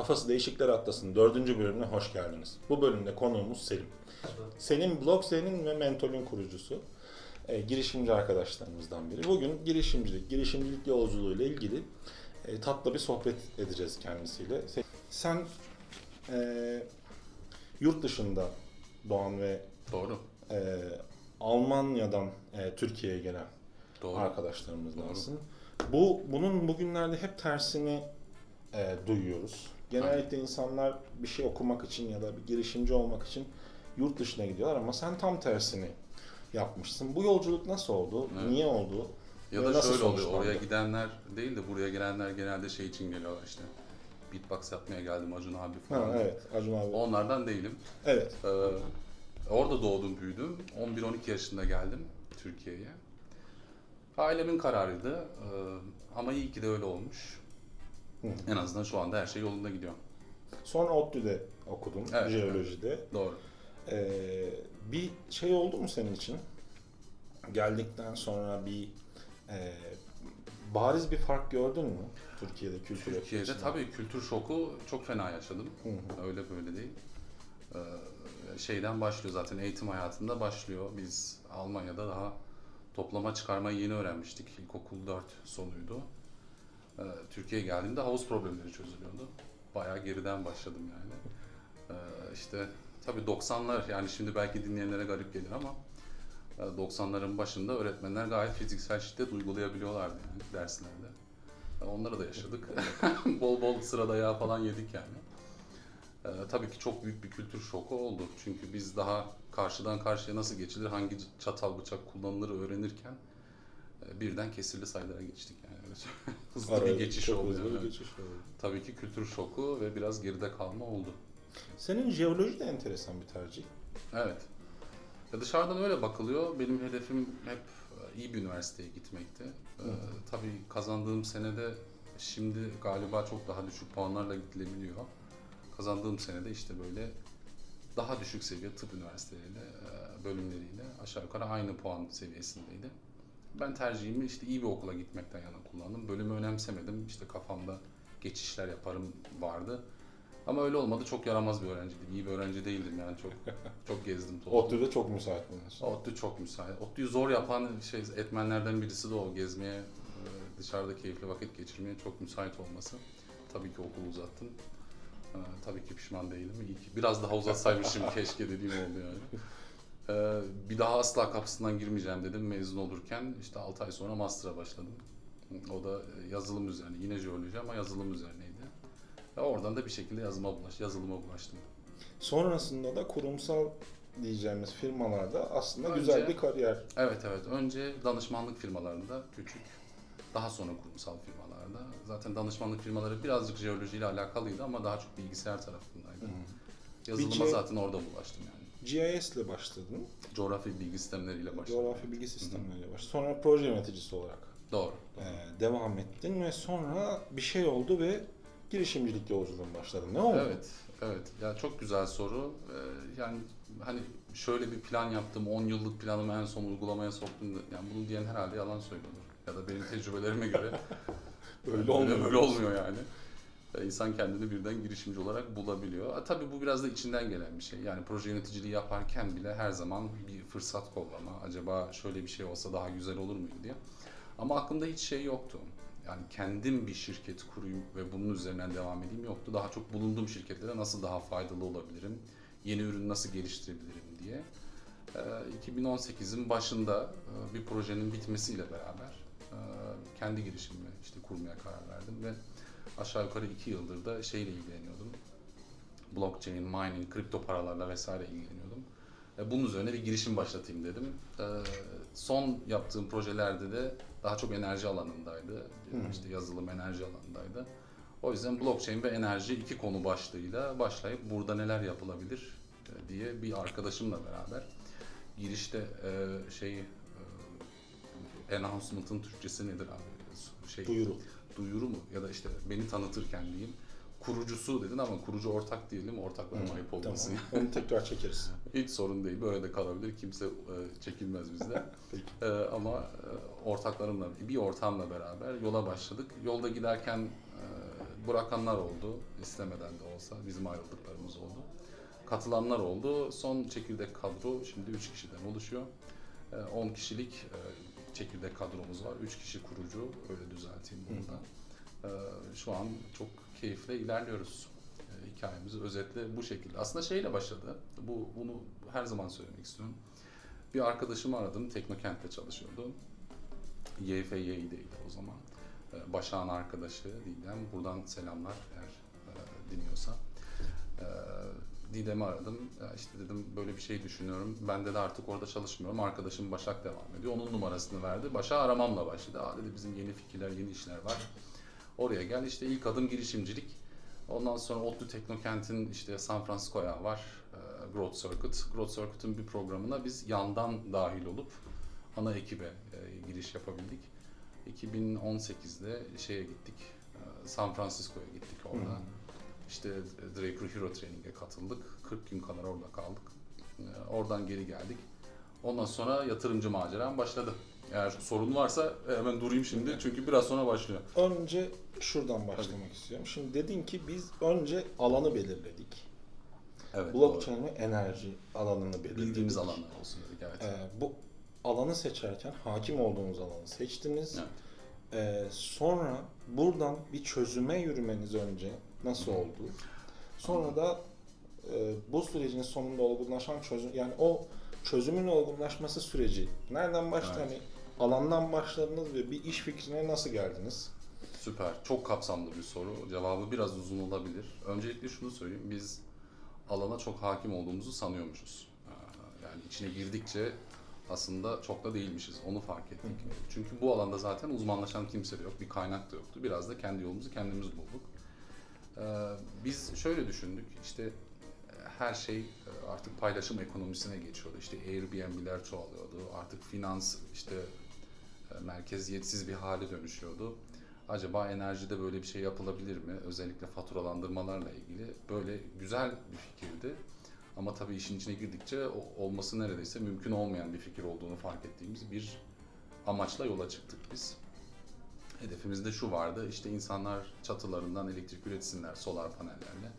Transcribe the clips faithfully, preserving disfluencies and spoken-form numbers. Kafası Değişikler Atlası'nın dördüncü bölümüne hoş geldiniz. Bu bölümde konuğumuz Selim. Selim, BlokZ'nin ve Mentol'ün kurucusu, e, girişimci arkadaşlarımızdan biri. Bugün girişimcilik, girişimcilik yolculuğuyla ilgili e, tatlı bir sohbet edeceğiz kendisiyle. Sen e, yurt dışında doğan ve doğru. E, Almanya'dan e, Türkiye'ye gelen doğru. arkadaşlarımızdansın. Doğru. Bu, bunun bugünlerde hep tersini E, duyuyoruz. Genellikle aynen. insanlar bir şey okumak için ya da bir girişimci olmak için yurt dışına gidiyorlar ama sen tam tersini yapmışsın. Bu yolculuk nasıl oldu? Evet. Niye oldu? Ya da şöyle oluyor, oraya gidenler değil de buraya gelenler genelde şey için geliyorlar işte. Beatbox yapmaya geldim Acun abi falan. Ha, evet, Acun abi. Onlardan değilim. Evet. Ee, orada doğdum, büyüdüm. on bir on iki yaşında geldim Türkiye'ye. Ailemin kararıydı ee, ama iyi ki de öyle olmuş. Hı. En azından şu anda her şey yolunda gidiyor. Sonra ODTÜ'de okudum, evet, jeolojide. Evet. Doğru. Ee, bir şey oldu mu senin için? Geldikten sonra bir e, bariz bir fark gördün mü Türkiye'de kültür? Türkiye'de tabii kültür şoku çok fena yaşadım. Hı hı. Öyle böyle değil. Ee, şeyden başlıyor zaten, eğitim hayatında başlıyor. Biz Almanya'da daha toplama çıkarmayı yeni öğrenmiştik. İlkokul dört sonuydu. Türkiye'ye geldiğimde havuz problemleri çözülüyordu. Bayağı geriden başladım yani. Ee, işte tabii doksanlar, yani şimdi belki dinleyenlere garip gelir ama doksanların başında öğretmenler gayet fiziksel şiddet uygulayabiliyorlardı yani derslerde. Onları da yaşadık. Bol bol sıra dayağı falan yedik yani. Ee, tabii ki çok büyük bir kültür şoku oldu. Çünkü biz daha karşıdan karşıya nasıl geçilir, hangi çatal bıçak kullanılır öğrenirken birden kesirli sayılara geçtik yani. Hızlı Araydı, bir geçiş oldu. Yani. Geçiş tabii ki kültür şoku ve biraz geride kalma oldu. Senin jeoloji de enteresan bir tercih. Evet. Ya dışarıdan öyle bakılıyor. Benim hedefim hep iyi bir üniversiteye gitmekti. Ee, tabii kazandığım senede şimdi galiba çok daha düşük puanlarla gidilebiliyor. Kazandığım senede işte böyle daha düşük seviye tıp üniversiteleriyle, bölümleriyle aşağı yukarı aynı puan seviyesindeydi. Ben tercihimi işte iyi bir okula gitmekten yana kullandım. Bölümü önemsemedim. İşte kafamda geçişler yaparım vardı. Ama öyle olmadı. Çok yaramaz bir öğrenciydim. İyi bir öğrenci değildim yani. Çok çok gezdim. ODTÜ'de çok müsait bunlar. ODTÜ çok müsait. ODTÜ'yü zor yapan şey etmenlerden birisi de o. Gezmeye, dışarıda keyifli vakit geçirmeye çok müsait olması. Tabii ki okulu uzattım. Tabii ki pişman değilim. İyi ki biraz daha uzatsaymışım keşke dediğim oldu yani. Bir daha asla kapısından girmeyeceğim dedim mezun olurken. İşte altı ay sonra master'a başladım. O da yazılım üzerine, yine jeoloji ama yazılım üzerineydi. Ya oradan da bir şekilde yazıma bulaş, yazılıma bulaştım. Sonrasında da kurumsal diyeceğimiz firmalarda aslında önce, güzel bir kariyer. Evet evet. Önce danışmanlık firmalarında küçük, daha sonra kurumsal firmalarda. Zaten danışmanlık firmaları birazcık jeolojiyle alakalıydı ama daha çok bilgisayar tarafındaydı. Hmm. Yazılıma C- zaten orada bulaştım yani. G I S ile başladın. Coğrafi bilgi sistemleriyle başladın. Coğrafi bilgi sistemleriyle başladın. Sonra proje yöneticisi olarak doğru, doğru. E, devam ettin ve sonra bir şey oldu ve girişimcilik yolculuğuna başladın. Ne oldu? Evet, evet. Ya çok güzel soru. Ee, yani hani şöyle bir plan yaptım, on yıllık planımı en son uygulamaya soktum. Yani bunu diyen herhalde yalan söylüyordur. Ya da benim tecrübelerime göre öyle olmuyor, öyle olmuyor yani. İnsan kendini birden girişimci olarak bulabiliyor. A, tabii bu biraz da içinden gelen bir şey. Yani proje yöneticiliği yaparken bile her zaman bir fırsat kollama. Acaba şöyle bir şey olsa daha güzel olur muydu diye. Ama aklımda hiç şey yoktu. Yani kendim bir şirket kurayım ve bunun üzerinden devam edeyim yoktu. Daha çok bulunduğum şirketlere nasıl daha faydalı olabilirim, yeni ürün nasıl geliştirebilirim diye. iki bin on sekizin başında bir projenin bitmesiyle beraber kendi girişimimi işte kurmaya karar verdim ve aşağı yukarı iki yıldır da şeyle ilgileniyordum. Blockchain, mining, kripto paralarla vesaire ilgileniyordum. Bunun üzerine bir girişim başlatayım dedim. Son yaptığım projelerde de daha çok enerji alanındaydı. Hmm. İşte yazılım enerji alanındaydı. O yüzden blockchain ve enerji iki konu başlığıyla başlayıp burada neler yapılabilir diye bir arkadaşımla beraber girişte şey announcement'ın Türkçesi nedir abi? Şey, duyuru. Duyuru mu? Ya da işte beni tanıtırken diyeyim. Kurucusu dedin ama kurucu ortak diyelim. Ortaklarım ayıp olmasın. Tamam. Onu tekrar çekeriz. Hiç sorun değil. Böyle de kalabilir. Kimse çekilmez bizden. ee, ama ortaklarımla, bir ortamla beraber yola başladık. Yolda giderken bırakanlar oldu, istemeden de olsa bizim ayrıldıklarımız oldu. Katılanlar oldu. Son çekirdek kadro şimdi üç kişiden oluşuyor. on kişilik çekirdek kadromuz var. üç kişi kurucu, öyle düzelteyim burada. Şu an çok keyifle ilerliyoruz. Hikayemizi özetle bu şekilde. Aslında şeyle başladı. Bu, bunu her zaman söylemek istiyorum. Bir arkadaşımı aradım. Teknokent'te çalışıyordu. Y F Y'deydi o zaman. Başak'ın arkadaşı Didem. Buradan selamlar eğer dinliyorsa. Didem'i aradım. İşte dedim böyle bir şey düşünüyorum. Ben de artık orada çalışmıyorum. Arkadaşım Başak devam ediyor. Onun numarasını verdi. Başak'ı aramamla başladı. Aa dedi, bizim yeni fikirler, yeni işler var. Oraya gel. İşte ilk adım girişimcilik. Ondan sonra ODTÜ Teknokent'in işte San Francisco'ya var. Growth Circuit. Growth Circuit'in bir programına biz yandan dahil olup ana ekibe giriş yapabildik. iki bin on sekiz'de şeye gittik. San Francisco'ya gittik orada. Hmm. İşte Drake Hero Training'e katıldık. kırk gün kadar orada kaldık. Oradan geri geldik. Ondan sonra yatırımcı maceram başladı. Eğer sorun varsa hemen durayım şimdi çünkü biraz sonra başlıyor. Önce şuradan başlamak Tabii. istiyorum. Şimdi dedin ki biz önce alanı belirledik. Evet, blockchain ve enerji alanını belirledik. Bildiğimiz alanlar olsun dedik. Evet. Ee, bu alanı seçerken hakim olduğumuz alanı seçtiniz. Evet. Ee, sonra buradan bir çözüme yürümeniz önce nasıl oldu? Sonra da e, bu sürecin sonunda olgunlaşan çözüm, yani o çözümün olgunlaşması süreci nereden başladı? Evet. Hani alandan başladınız ve bir iş fikrine nasıl geldiniz? Süper. Çok kapsamlı bir soru. Cevabı biraz uzun olabilir. Öncelikle şunu söyleyeyim. Biz alana çok hakim olduğumuzu sanıyormuşuz. Yani içine girdikçe aslında çok da değilmişiz. Onu fark ettik. Hı. Çünkü bu alanda zaten uzmanlaşan kimse de yok. Bir kaynak da yoktu. Biraz da kendi yolumuzu kendimiz bulduk. Biz şöyle düşündük. İşte her şey artık paylaşım ekonomisine geçiyordu. İşte Airbnb'ler çoğalıyordu. Artık finans işte merkeziyetsiz bir hale dönüşüyordu. Acaba enerjide böyle bir şey yapılabilir mi? Özellikle faturalandırmalarla ilgili. Böyle güzel bir fikirdi. Ama tabii işin içine girdikçe olması neredeyse mümkün olmayan bir fikir olduğunu fark ettiğimiz bir amaçla yola çıktık biz. Hedefimizde şu vardı. İşte insanlar çatılarından elektrik üretsinler solar panellerle.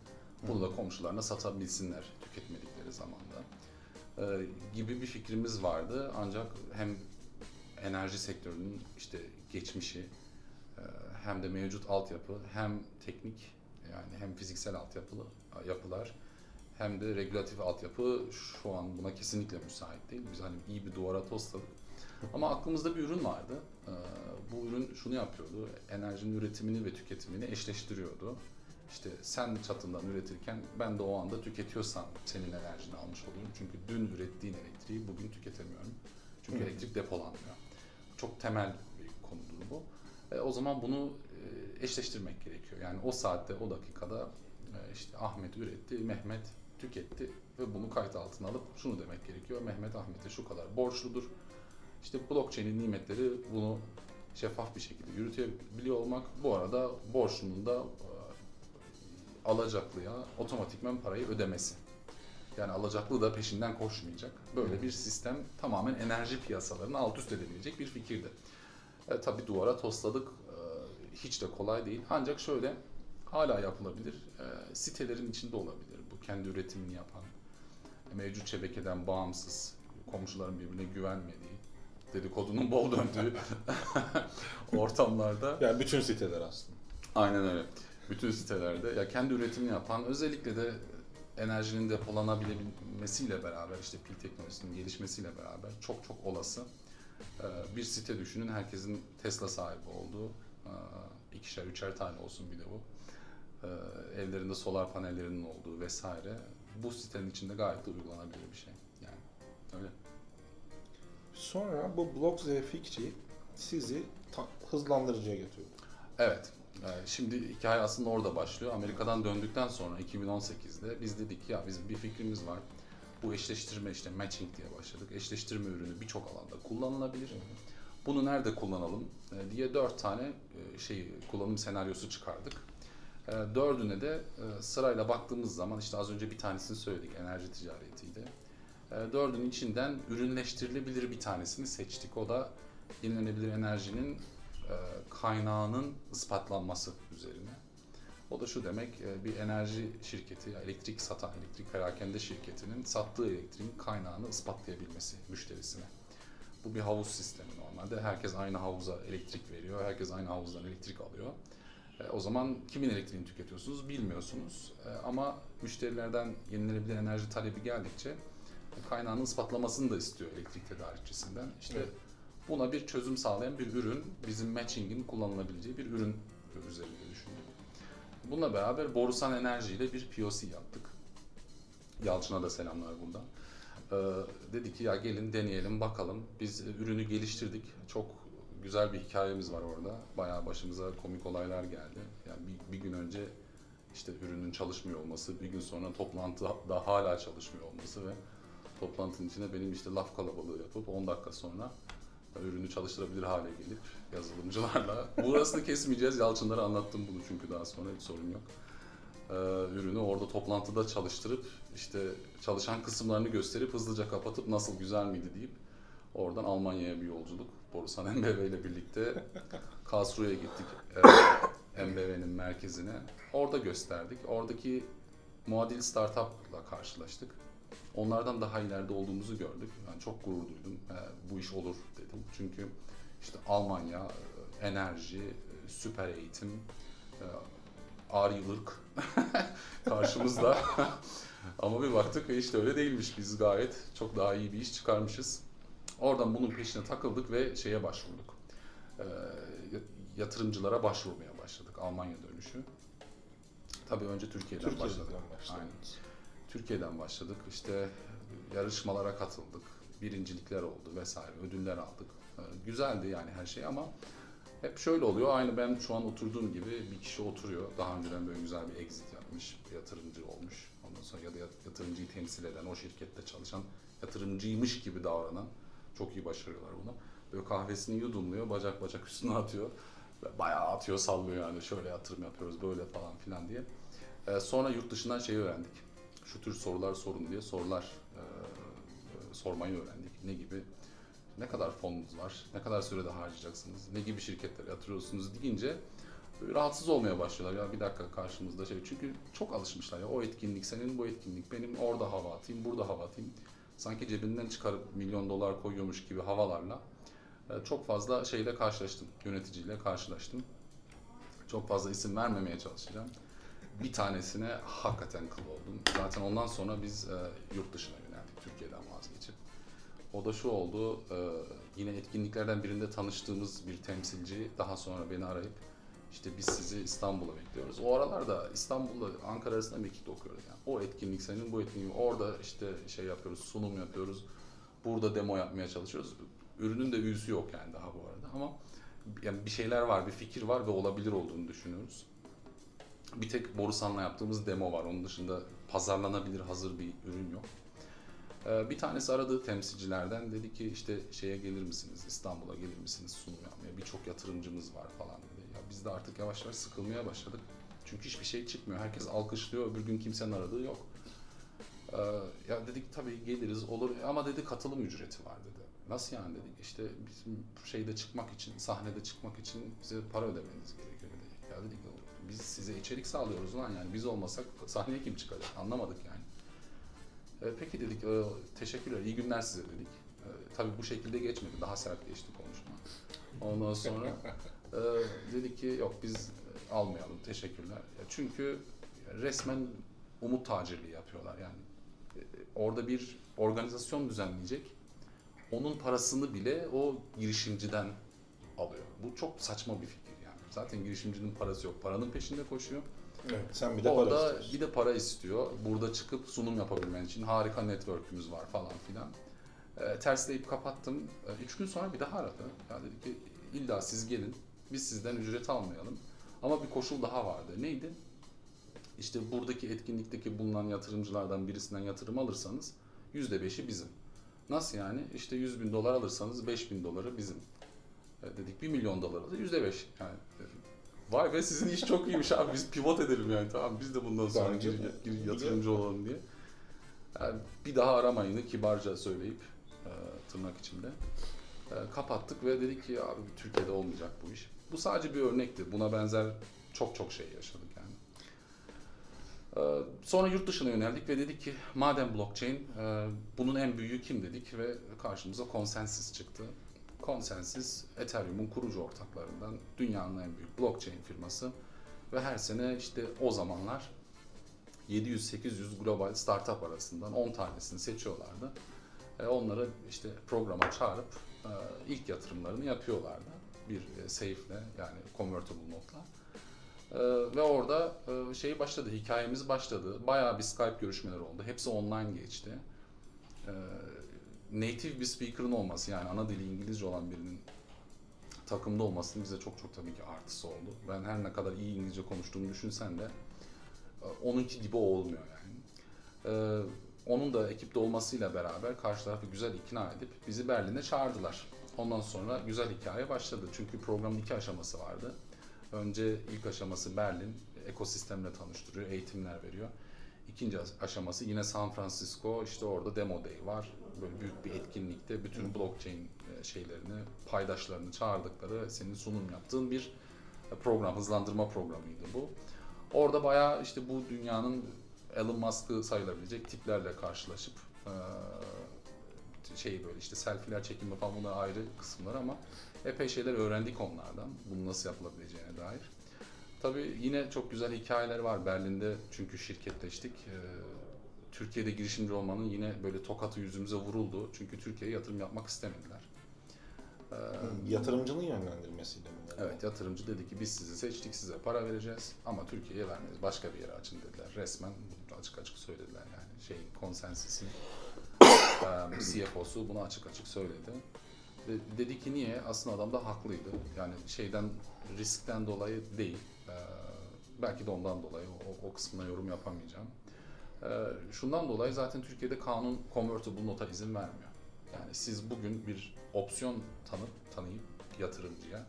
Bunu da komşularına satabilsinler tüketmedikleri zamanda ee, gibi bir fikrimiz vardı. Ancak hem enerji sektörünün işte geçmişi hem de mevcut altyapı hem teknik yani hem fiziksel altyapılı yapılar hem de regülatif altyapı şu an buna kesinlikle müsait değil. Biz hani iyi bir duvara tosladık. Ama aklımızda bir ürün vardı. Bu ürün şunu yapıyordu. Enerjinin üretimini ve tüketimini eşleştiriyordu. İşte sen çatından üretirken ben de o anda tüketiyorsam senin enerjini almış oluyorum. Çünkü dün ürettiğin elektriği bugün tüketemiyorum. Çünkü Hı. elektrik depolanmıyor. Çok temel bir konudur bu. E, o zaman bunu e, eşleştirmek gerekiyor. Yani o saatte, o dakikada e, işte Ahmet üretti, Mehmet tüketti ve bunu kayıt altına alıp şunu demek gerekiyor. Mehmet Ahmet'e şu kadar borçludur. İşte blockchain'in nimetleri bunu şeffaf bir şekilde yürütebiliyor olmak. Bu arada borçlunun da e, alacaklıya otomatikman parayı ödemesi. Yani alacaklı da peşinden koşmayacak. Böyle bir sistem tamamen enerji piyasalarını alt üst edebilecek bir fikirdi. E, tabii duvara tosladık. E, hiç de kolay değil. Ancak şöyle hala yapılabilir. E, sitelerin içinde olabilir. Bu kendi üretimini yapan, mevcut şebekeden bağımsız, komşuların birbirine güvenmediği, dedikodunun bol döndüğü ortamlarda. Yani bütün siteler aslında. Aynen öyle. Bütün sitelerde ya kendi üretimini yapan, özellikle de enerjinin depolanabilmesiyle beraber, işte pil teknolojisinin gelişmesiyle beraber çok çok olası. Bir site düşünün, herkesin Tesla sahibi olduğu, ikişer üçer tane olsun bir de bu, evlerinde solar panellerinin olduğu vesaire, bu sitenin içinde gayet de uygulanabilir bir şey. Yani öyle. Sonra bu BlokZ fikri sizi hızlandırıcıya götürdü. Evet. Şimdi hikaye aslında orada başlıyor. Amerika'dan döndükten sonra iki bin on sekiz'de biz dedik ya bizim bir fikrimiz var. Bu eşleştirme işte matching diye başladık. Eşleştirme ürünü birçok alanda kullanılabilir. Bunu nerede kullanalım diye dört tane şey kullanım senaryosu çıkardık. Dördüne de sırayla baktığımız zaman işte az önce bir tanesini söyledik, enerji ticaretiydi. Dördünün içinden ürünleştirilebilir bir tanesini seçtik. O da yenilenebilir enerjinin kaynağının ispatlanması üzerine. O da şu demek, bir enerji şirketi, elektrik satan, elektrik perakende şirketinin sattığı elektriğin kaynağını ispatlayabilmesi müşterisine. Bu bir havuz sistemi normalde. Herkes aynı havuza elektrik veriyor, herkes aynı havuzdan elektrik alıyor. O zaman kimin elektriğini tüketiyorsunuz bilmiyorsunuz. Ama müşterilerden yenilenebilir enerji talebi geldikçe kaynağını ispatlamasını da istiyor elektrik tedarikçisinden. İşte evet. Buna bir çözüm sağlayan bir ürün, bizim matching'in kullanılabileceği bir ürün üzerinde düşündük. Bununla beraber Borusan Enerji ile bir P O C yaptık. Yalçın'a da selamlar buradan. Ee, dedi ki ya gelin deneyelim bakalım. Biz ürünü geliştirdik. Çok güzel bir hikayemiz var orada. Bayağı başımıza komik olaylar geldi. Yani bir, bir gün önce işte ürünün çalışmıyor olması, bir gün sonra toplantıda hala çalışmıyor olması ve toplantının içine benim işte laf kalabalığı yapıp on dakika sonra ürünü çalıştırabilir hale gelip yazılımcılarla. Burasını kesmeyeceğiz. Yalçınlara anlattım bunu çünkü daha sonra hiç sorun yok. Ee, ürünü orada toplantıda çalıştırıp işte çalışan kısımlarını gösterip hızlıca kapatıp nasıl güzel miydi deyip oradan Almanya'ya bir yolculuk. Borusan M B B ile birlikte Karlsruhe'ye gittik. Ee, M B B'nin merkezine. Orada gösterdik. Oradaki muadil startup'la karşılaştık. Onlardan daha ileride olduğumuzu gördük. Yani çok gurur duydum. E, bu iş olur dedim. Çünkü işte Almanya, enerji, süper eğitim, e, ağrılık karşımızda. Ama bir baktık ve işte öyle değilmiş. Biz gayet çok daha iyi bir iş çıkarmışız. Oradan bunun peşine takıldık ve şeye başvurduk. E, yatırımcılara başvurmaya başladık. Almanya dönüşü. Tabii önce Türkiye'den, Türkiye'den başladık. başladık. Aynen. Türkiye'den başladık, işte yarışmalara katıldık, birincilikler oldu vesaire, ödüller aldık. Güzeldi yani her şey ama hep şöyle oluyor, aynı ben şu an oturduğum gibi bir kişi oturuyor, daha önceden böyle güzel bir exit yapmış, bir yatırımcı olmuş. Ondan sonra ya da yatırımcıyı temsil eden, o şirkette çalışan, yatırımcıymış gibi davranan, çok iyi başarıyorlar bunu. Böyle kahvesini yudumluyor, bacak bacak üstüne atıyor, bayağı atıyor, sallıyor yani şöyle yatırım yapıyoruz, böyle falan filan diye. Sonra yurt dışından şeyi öğrendik. Şu tür sorular sorun diye sorular e, sormayı öğrendik. Ne gibi, ne kadar fonunuz var, ne kadar sürede harcayacaksınız, ne gibi şirketlere yatırıyorsunuz deyince rahatsız olmaya başlıyorlar. Ya bir dakika karşımızda şey, çünkü çok alışmışlar ya o etkinlik senin, bu etkinlik benim, orada hava atayım, burada hava atayım. Sanki cebinden çıkarıp milyon dolar koyuyormuş gibi havalarla e, çok fazla şeyle karşılaştım, yöneticiyle karşılaştım. Çok fazla isim vermemeye çalışacağım. Bir tanesine hakikaten kıl oldum. Zaten ondan sonra biz e, yurt dışına yöneldik, Türkiye'den vazgeçip. O da şu oldu, e, yine etkinliklerden birinde tanıştığımız bir temsilci daha sonra beni arayıp işte biz sizi İstanbul'a bekliyoruz. O aralarda İstanbul'la Ankara arasında mekik okuyoruz. Yani o etkinlik senin, bu etkinlik orada işte şey yapıyoruz, sunum yapıyoruz. Burada demo yapmaya çalışıyoruz. Ürünün de üyüsü yok yani daha bu arada ama yani bir şeyler var, bir fikir var ve olabilir olduğunu düşünüyoruz. Bir tek Borusan'la yaptığımız demo var. Onun dışında pazarlanabilir hazır bir ürün yok. Bir tanesi aradığı temsilcilerden dedi ki işte şeye gelir misiniz, İstanbul'a gelir misiniz sunum yapmaya? Birçok yatırımcımız var falan dedi. Ya biz de artık yavaş yavaş sıkılmaya başladık. Çünkü hiçbir şey çıkmıyor. Herkes alkışlıyor. Öbür gün kimsenin aradığı yok. Ya dedik tabii geliriz olur ama dedi katılım ücreti var dedi. Nasıl yani dedik. İşte bizim şeyde çıkmak için, sahnede çıkmak için bize para ödemeniz gerekiyor dedi. Ya dedik olur. Biz size içerik sağlıyoruz lan yani biz olmasak sahneye kim çıkacak anlamadık yani. E, peki dedik e, teşekkürler iyi günler size dedik. E, tabii bu şekilde geçmedi daha sert geçti konuşma. Ondan sonra e, dedik ki yok biz almayalım teşekkürler. Ya, çünkü resmen umut tacirliği yapıyorlar yani. E, orada bir organizasyon düzenleyecek onun parasını bile o girişimciden alıyor. Bu çok saçma bir fikir. Zaten girişimcinin parası yok. Paranın peşinde koşuyor. Evet, sen bir de orada para istiyorsun. Bir de para istiyor. Burada çıkıp sunum yapabilmen için harika network'ümüz var falan filan. E, tersleyip kapattım. E, üç gün sonra bir daha aradı. Yani dedi ki illa siz gelin. Biz sizden ücret almayalım. Ama bir koşul daha vardı. Neydi? İşte buradaki etkinlikteki bulunan yatırımcılardan birisinden yatırım alırsanız yüzde beşi bizim. Nasıl yani? İşte yüz bin dolar alırsanız beş bin doları bizim. Dedik bir milyon dolar aldı, yüzde beş yani. Vay be sizin iş çok iyiymiş abi, biz pivot edelim yani tamam biz de bundan sonra gir, gir, yatırımcı olalım diye. Yani bir daha aramayını kibarca söyleyip tırnak içinde kapattık ve dedik ki abi Türkiye'de olmayacak bu iş. Bu sadece bir örnekti, buna benzer çok çok şey yaşadık yani. Sonra yurt dışına yöneldik ve dedik ki madem blockchain, bunun en büyüğü kim dedik ve karşımıza Consensys çıktı. Consensys, Ethereum'un kurucu ortaklarından, dünyanın en büyük blockchain firması ve her sene işte o zamanlar yedi yüz sekiz yüz global startup arasından on tanesini seçiyorlardı. Onları işte programa çağırıp ilk yatırımlarını yapıyorlardı. Bir safe'le, yani convertible notla. Ve orada şey başladı, hikayemiz başladı. Bayağı bir Skype görüşmeleri oldu. Hepsi online geçti. Native bir speaker'ın olması, yani ana dili İngilizce olan birinin takımda olmasının bize çok çok tabii ki artısı oldu. Ben her ne kadar iyi İngilizce konuştuğumu düşünsen de onunki gibi olmuyor yani. Ee, onun da ekipte olmasıyla beraber karşı tarafı güzel ikna edip bizi Berlin'e çağırdılar. Ondan sonra güzel hikaye başladı. Çünkü programın iki aşaması vardı. Önce ilk aşaması Berlin, ekosistemle tanıştırıyor, eğitimler veriyor. İkinci aşaması yine San Francisco, işte orada Demo Day var. Böyle büyük bir etkinlikte bütün blockchain şeylerini, paydaşlarını çağırdıkları, senin sunum yaptığın bir program, hızlandırma programıydı bu. Orada bayağı işte bu dünyanın Elon Musk'ı sayılabilecek tiplerle karşılaşıp şey böyle işte selfie'ler çekimi falan, bunlar ayrı kısımlar ama epey şeyler öğrendik onlardan, bunun nasıl yapılabileceğine dair. Tabii yine çok güzel hikayeler var Berlin'de, çünkü şirketleştik. Türkiye'de girişimci olmanın yine böyle tokatı yüzümüze vuruldu. Çünkü Türkiye'ye yatırım yapmak istemediler. Yatırımcının yönlendirmesiyle mi? Evet, yatırımcı dedi ki biz sizi seçtik, size para vereceğiz ama Türkiye'ye vermeyiz, başka bir yere açın dediler. Resmen açık açık söylediler yani, şey Consensys'in C F O'su bunu açık açık söyledi. De, dedi ki niye? Aslında adam da haklıydı. Yani şeyden, riskten dolayı değil. Ee, belki de ondan dolayı o, o kısmına yorum yapamayacağım. Ee, şundan dolayı zaten Türkiye'de kanun convertible nota izin vermiyor. Yani siz bugün bir opsiyon tanıp tanıyıp yatırımcıya,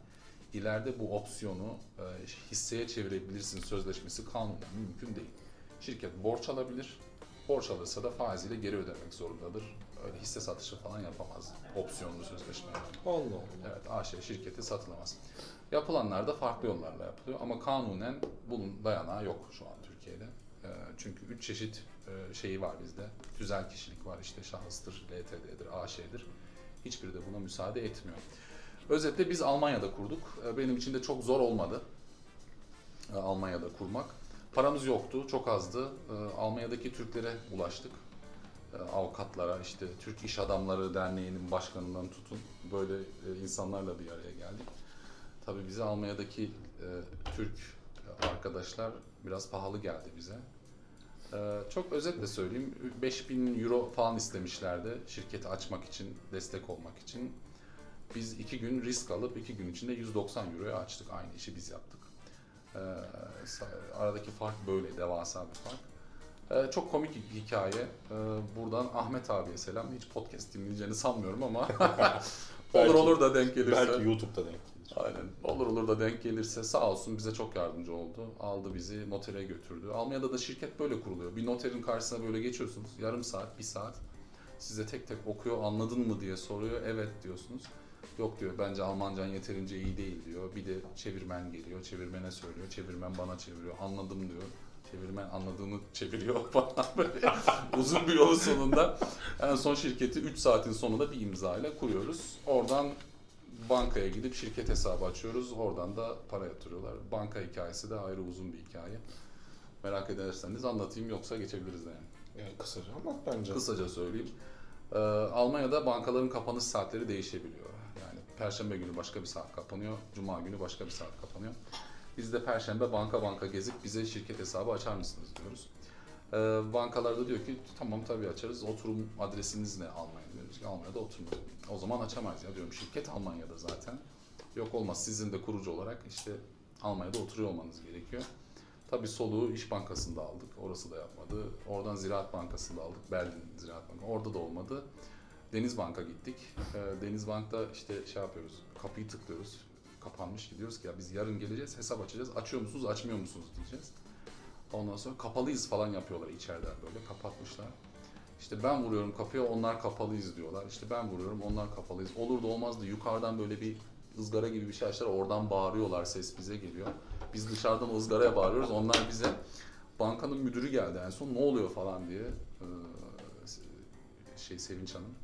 ileride bu opsiyonu e, hisseye çevirebilirsin sözleşmesi kanunda mümkün değil. Şirket borç alabilir. Borç alırsa da faiziyle geri ödemek zorundadır. Öyle hisse satışı falan yapamaz opsiyonlu sözleşmeler. Allah Allah. Evet, A Ş şirketi satılamaz. Yapılanlar da farklı yollarla yapılıyor ama kanunen bunun dayanağı yok şu an Türkiye'de. Çünkü üç çeşit şeyi var bizde. Tüzel kişilik var, işte şahıstır, L T D'dir, A Ş'dir. Hiçbiri de buna müsaade etmiyor. Özetle biz Almanya'da kurduk. Benim için de çok zor olmadı Almanya'da kurmak. Paramız yoktu, çok azdı. Almanya'daki Türklere ulaştık. Avukatlara, işte Türk İş Adamları Derneği'nin başkanından tutun, böyle insanlarla bir araya geldik. Tabii bize Almanya'daki Türk arkadaşlar biraz pahalı geldi bize. Çok özetle söyleyeyim, beş bin euro falan istemişlerdi şirketi açmak için, destek olmak için. Biz iki gün risk alıp iki gün içinde yüz doksan euroya açtık, aynı işi biz yaptık. Aradaki fark böyle, devasa bir fark. Çok komik hikaye. Buradan Ahmet abiye selam. Hiç podcast dinleyeceğini sanmıyorum ama belki, olur olur da denk gelirse. Belki YouTube'da denk gelir. Aynen. Olur olur da denk gelirse sağ olsun bize çok yardımcı oldu. Aldı bizi, notere götürdü. Almanya'da da şirket böyle kuruluyor. Bir noterin karşısına böyle geçiyorsunuz. Yarım saat, bir saat. Size tek tek okuyor, anladın mı diye soruyor. Evet diyorsunuz. Yok diyor, bence Almancan yeterince iyi değil diyor. Bir de çevirmen geliyor. Çevirmene söylüyor. Çevirmen bana çeviriyor. Anladım diyor. Çevirmen anladığını çeviriyor falan böyle. Uzun bir yolun sonunda en son şirketi üç saatin sonunda bir imza ile kuruyoruz. Oradan bankaya gidip şirket hesabı açıyoruz. Oradan da para yatırıyorlar. Banka hikayesi de ayrı uzun bir hikaye. Merak ederseniz anlatayım, yoksa geçebiliriz de yani. Yani kısaca anlat bence. Kısaca söyleyeyim. Ee, Almanya'da bankaların kapanış saatleri değişebiliyor. Yani Perşembe günü başka bir saat kapanıyor. Cuma günü başka bir saat kapanıyor. Biz de Perşembe banka banka gezip bize şirket hesabı açar mısınız diyoruz. Ee, bankalarda diyor ki tamam tabii açarız, oturum adresiniz ne Almanya'da? Diyoruz ki Almanya'da oturmuyor. O zaman açamayız ya diyorum, şirket Almanya'da zaten. Yok olmaz, sizin de kurucu olarak işte Almanya'da oturuyor olmanız gerekiyor. Tabii soluğu İş Bankası'nda aldık, orası da yapmadı. Oradan Ziraat Bankası'nda aldık, Berlin Ziraat Bankası, orada da olmadı. Denizbank'a gittik. Ee, Denizbank'ta işte şey yapıyoruz, kapıyı tıklıyoruz. Kapanmış, gidiyoruz ki ya biz yarın geleceğiz, hesap açacağız, açıyor musunuz açmıyor musunuz diyeceğiz. Ondan sonra kapalıyız falan yapıyorlar içeriden, böyle kapatmışlar. İşte ben vuruyorum kapıya, onlar kapalıyız diyorlar. İşte ben vuruyorum, onlar kapalıyız. Olur da olmaz da yukarıdan böyle bir ızgara gibi bir şey açtılar, oradan bağırıyorlar, ses bize geliyor. Biz dışarıdan ızgaraya bağırıyoruz, onlar bize. bankanın müdürü geldi en son, ne oluyor falan diye ee, şey Sevinç Hanım.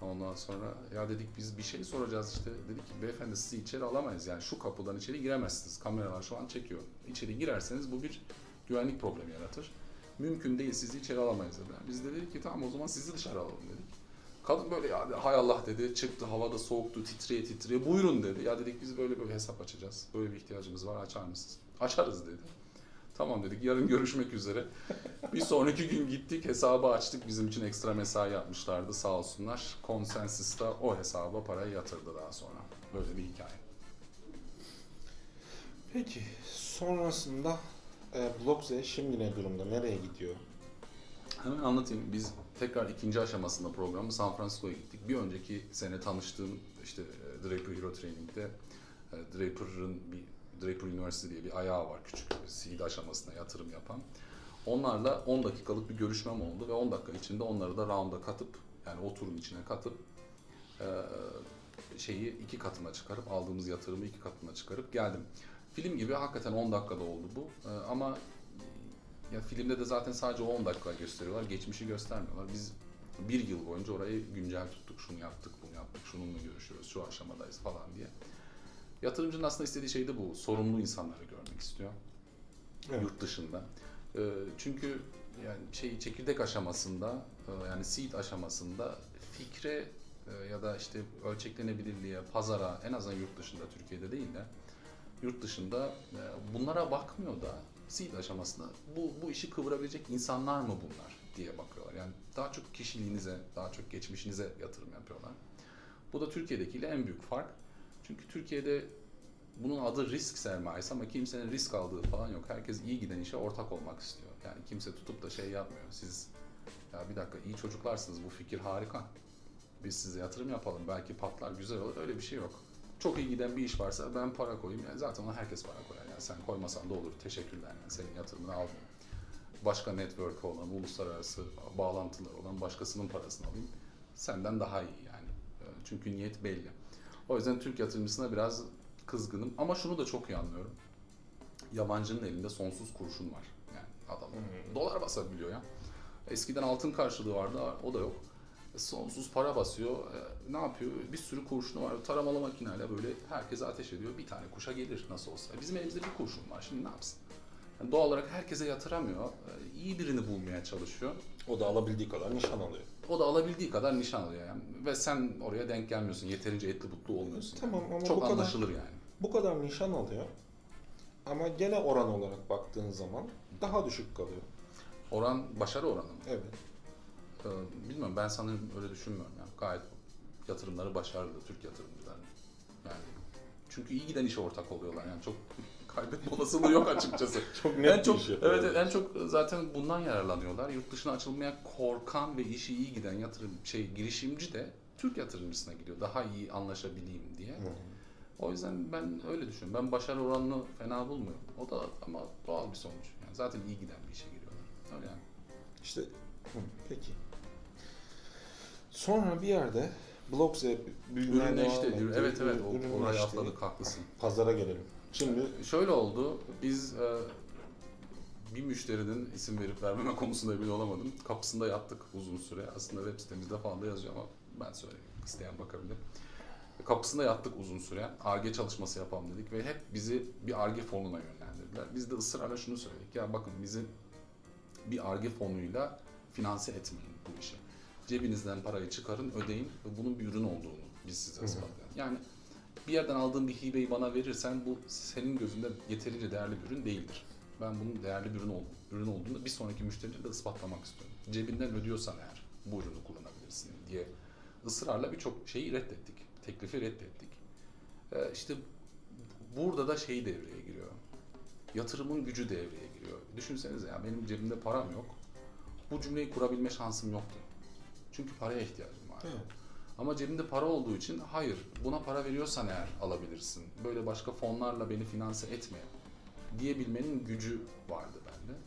Ondan sonra ya dedik biz bir şey soracağız işte. Dedik ki beyefendi sizi içeri alamayız. Yani şu kapıdan içeri giremezsiniz. Kameralar şu an çekiyor. İçeri girerseniz bu bir güvenlik problemi yaratır. Mümkün değil, sizi içeri alamayız dedi. Biz de dedik ki tamam o zaman sizi dışarı alalım dedik. Kadın böyle ya hay Allah dedi. Çıktı, havada soğuktu, titreye titreye. Buyurun dedi. Ya dedik biz böyle böyle hesap açacağız. Böyle bir ihtiyacımız var, açar mısınız? Açarız dedi. Tamam dedik, yarın görüşmek üzere. Bir sonraki gün gittik, hesabı açtık. Bizim için ekstra mesai yapmışlardı sağ olsunlar. Consensys'ta o hesaba parayı yatırdı daha sonra. Böyle bir hikaye. Peki sonrasında e, BlokZ şimdi ne durumda? Nereye gidiyor? Hemen anlatayım. Biz tekrar ikinci aşamasında programı San Francisco'ya gittik. Bir önceki sene tanıştığım işte Draper Hero Training'de Draper'ın bir Draper Üniversitesi diye bir ayağı var, küçük seed aşamasına yatırım yapan. Onlarla on dakikalık bir görüşmem oldu ve on dakika içinde onları da round'a katıp, yani oturum içine katıp şeyi iki katına çıkarıp, aldığımız yatırımı iki katına çıkarıp geldim. Film gibi hakikaten on dakikada oldu bu ama ya filmde de zaten sadece on dakika gösteriyorlar, geçmişi göstermiyorlar. Biz bir yıl boyunca orayı güncel tuttuk, şunu yaptık, bunu yaptık, şununla görüşüyoruz, şu aşamadayız falan diye. Yatırımcının aslında istediği şey de bu. Sorumlu insanları görmek istiyor. Evet. Yurt dışında. E, çünkü yani şey çekirdek aşamasında e, yani seed aşamasında fikre e, ya da işte ölçeklenebilirliğe, pazara, en azından yurt dışında, Türkiye'de değil de yurt dışında e, bunlara bakmıyor da seed aşamasında bu bu işi kıvırabilecek insanlar mı bunlar diye bakıyorlar. Yani daha çok kişiliğinize, daha çok geçmişinize yatırım yapıyorlar. Bu da Türkiye'dekiyle en büyük fark. Çünkü Türkiye'de bunun adı risk sermayesi ama kimsenin risk aldığı falan yok. Herkes iyi giden işe ortak olmak istiyor. Yani kimse tutup da şey yapmıyor. Siz ya bir dakika iyi çocuklarsınız, bu fikir harika. Biz size yatırım yapalım, belki patlar, güzel olur. Öyle bir şey yok. Çok iyi giden bir iş varsa ben para koyayım. Yani zaten ona herkes para koyar. Yani sen koymasan da olur, teşekkürler. Yani senin yatırımını almayayım. Başka network olan, uluslararası bağlantılar olan başkasının parasını alayım. Senden daha iyi yani. Çünkü niyet belli. O yüzden Türk yatırımcısına biraz kızgınım ama şunu da çok iyi anlıyorum. Yabancının elinde sonsuz kurşun var. Yani adam dolar basabiliyor ya. Eskiden altın karşılığı vardı, o da yok. Sonsuz para basıyor. Ne yapıyor? Bir sürü kurşunu var. Taramalı makineyle böyle herkese ateş ediyor. Bir tane kuşa gelir nasıl olsa. Bizim elimizde bir kurşun var. Şimdi ne yapsın? Yani doğal olarak herkese yatıramıyor. İyi birini bulmaya çalışıyor. O da alabildiği kadar nişan alıyor. O da alabildiği kadar nişan alıyor yani. Ve sen oraya denk gelmiyorsun. Yeterince etli butlu olmuyorsun. Tamam yani. Ama çok bu anlaşılır kadar, yani. Bu kadar nişan alıyor. Ama gene oran olarak baktığın zaman daha düşük kalıyor. Oran, başarı oranı mı? Evet. Ee, bilmiyorum, ben sanırım öyle düşünmüyorum yani. Gayet yatırımları başarılı Türk yatırımcıları. Yani çünkü iyi giden işe ortak oluyorlar yani, çok kaybetme olasılığı yok açıkçası. Çok net en çok, şey. Evet, en çok zaten bundan yararlanıyorlar. Yurt dışına açılmaya korkan ve işi iyi giden yatırım şey girişimci de Türk yatırımcısına gidiyor. Daha iyi anlaşabileyim diye. Hı. O yüzden ben öyle düşünüyorum. Ben başarı oranını fena bulmuyorum. O da ama doğal bir sonuç. Yani zaten iyi giden bir işe giriyorlar. Öyle yani. İşte hı, peki. Sonra bir yerde BlokZ ürünleşti. Evet evet, evet o, oraya atladık, haklısın. Pazara gelelim. Şimdi şöyle oldu, biz e, bir müşterinin, isim verip vermeme konusunda bile olamadım, kapısında yattık uzun süre. Aslında web sitemizde falan da yazıyor ama ben söyleyeyim, isteyen bakabilir. Kapısında yattık uzun süre, Ar-Ge çalışması yapalım dedik ve hep bizi bir Ar-Ge fonuna yönlendirdiler. Biz de ısrarla şunu söyledik, ya bakın bizi bir Ar-Ge fonuyla finanse etmeyin bu işi. Cebinizden parayı çıkarın, ödeyin ve bunun bir ürün olduğunu biz size ispatlayalım. Yani bir yerden aldığın bir hibeyi bana verirsen bu senin gözünde yeterince değerli bir ürün değildir. Ben bunun değerli bir ürün, ol, ürün olduğunu bir sonraki müşteriyle de ispatlamak istiyorum. Cebinden ödüyorsan eğer bu ürünü kullanabilirsin diye ısrarla birçok şeyi reddettik. Teklifi reddettik. Ee, işte burada da şey devreye giriyor. Yatırımın gücü devreye giriyor. Düşünsenize ya, benim cebimde param yok. Bu cümleyi kurabilme şansım yoktu. Çünkü paraya ihtiyacım var. Evet. Ama cebimde para olduğu için hayır, buna para veriyorsan eğer alabilirsin, böyle başka fonlarla beni finanse etme diyebilmenin gücü vardı bende.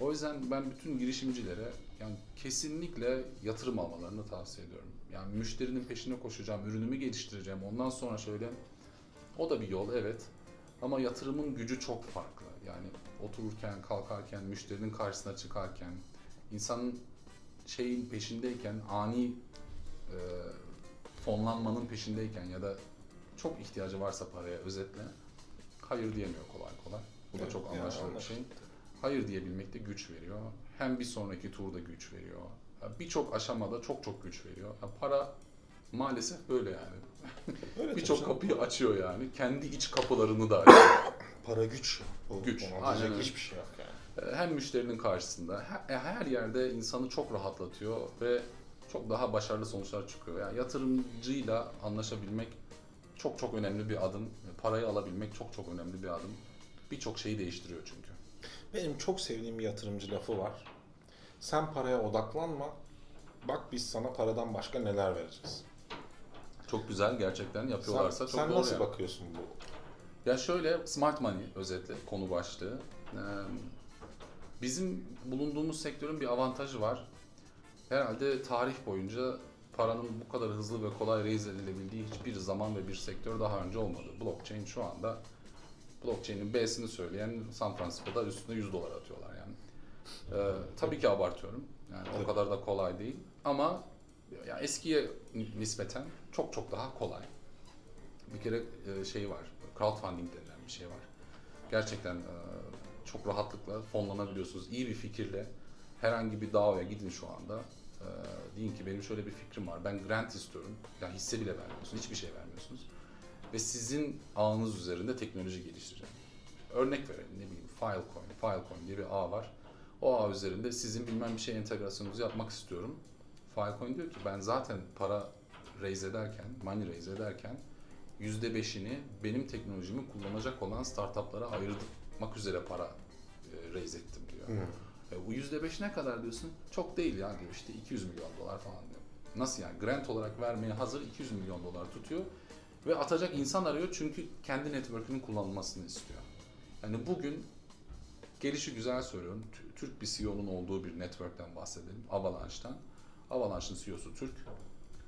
O yüzden ben bütün girişimcilere yani kesinlikle yatırım almalarını tavsiye ediyorum. Yani müşterinin peşine koşacağım, ürünümü geliştireceğim, ondan sonra şöyle, o da bir yol evet Ama yatırımın gücü çok farklı. Yani otururken, kalkarken, müşterinin karşısına çıkarken, insanın şeyin peşindeyken, ani e, fonlanmanın peşindeyken ya da çok ihtiyacı varsa paraya, özetle hayır diyemiyor kolay kolay. Bu da evet, çok anlaşılır yani, bir şey. Hayır diyebilmek de güç veriyor. Hem bir sonraki turda güç veriyor. Birçok aşamada çok çok güç veriyor. Para maalesef böyle yani. Birçok kapıyı açıyor yani. Kendi iç kapılarını da açıyor. Para güç. O, güç. Aynen hiçbir şey yok yani. Hem müşterinin karşısında, her yerde insanı çok rahatlatıyor ve çok daha başarılı sonuçlar çıkıyor. Yani yatırımcıyla anlaşabilmek çok çok önemli bir adım. Parayı alabilmek çok çok önemli bir adım. Birçok şeyi değiştiriyor çünkü. Benim çok sevdiğim bir yatırımcı lafı var. Sen paraya odaklanma. Bak biz sana paradan başka neler vereceğiz. Çok güzel, gerçekten yapıyorlarsa sen, çok sen doğru. Sen nasıl yani bakıyorsun bu? Ya şöyle, smart money özetle konu başlığı. Ee, bizim bulunduğumuz sektörün bir avantajı var. Herhalde tarih boyunca paranın bu kadar hızlı ve kolay raise edilebildiği hiçbir zaman ve bir sektör daha önce olmadı. Blockchain şu anda, blockchain'in B'sini söyleyen San Francisco'da üstüne yüz dolar atıyorlar yani. Ee, tabii ki abartıyorum. Yani evet, o kadar da kolay değil. Ama ya eskiye nispeten çok çok daha kolay. Bir kere e, şey var, crowdfunding denilen bir şey var. Gerçekten e, çok rahatlıkla fonlanabiliyorsunuz. İyi bir fikirle herhangi bir D A O'ya gidin şu anda. E, deyin ki benim şöyle bir fikrim var. Ben grant istiyorum. Yani hisse bile vermiyorsunuz. Hiçbir şey vermiyorsunuz. Ve sizin ağınız üzerinde teknoloji geliştireceğim. Örnek verelim, ne bileyim Filecoin. Filecoin diye bir ağ var. O ağ üzerinde sizin bilmem bir şey entegrasyonunuzu yapmak istiyorum. Filecoin diyor ki ben zaten para raise ederken, money raise ederken yüzde beşini benim teknolojimi kullanacak olan startuplara ayırmak üzere para raise ettim diyor. Hmm. E, bu yüzde beş ne kadar diyorsun? Çok değil ya diyor, işte iki yüz milyon dolar falan diyor. Nasıl yani? Grant olarak vermeye hazır iki yüz milyon dolar tutuyor ve atacak insan arıyor çünkü kendi network'ünün kullanılmasını istiyor. Yani bugün gelişi güzel söylüyorum. Türk bir C E O'nun olduğu bir network'ten bahsedelim. Avalanche'tan. Avalanche'ın C E O'su Türk.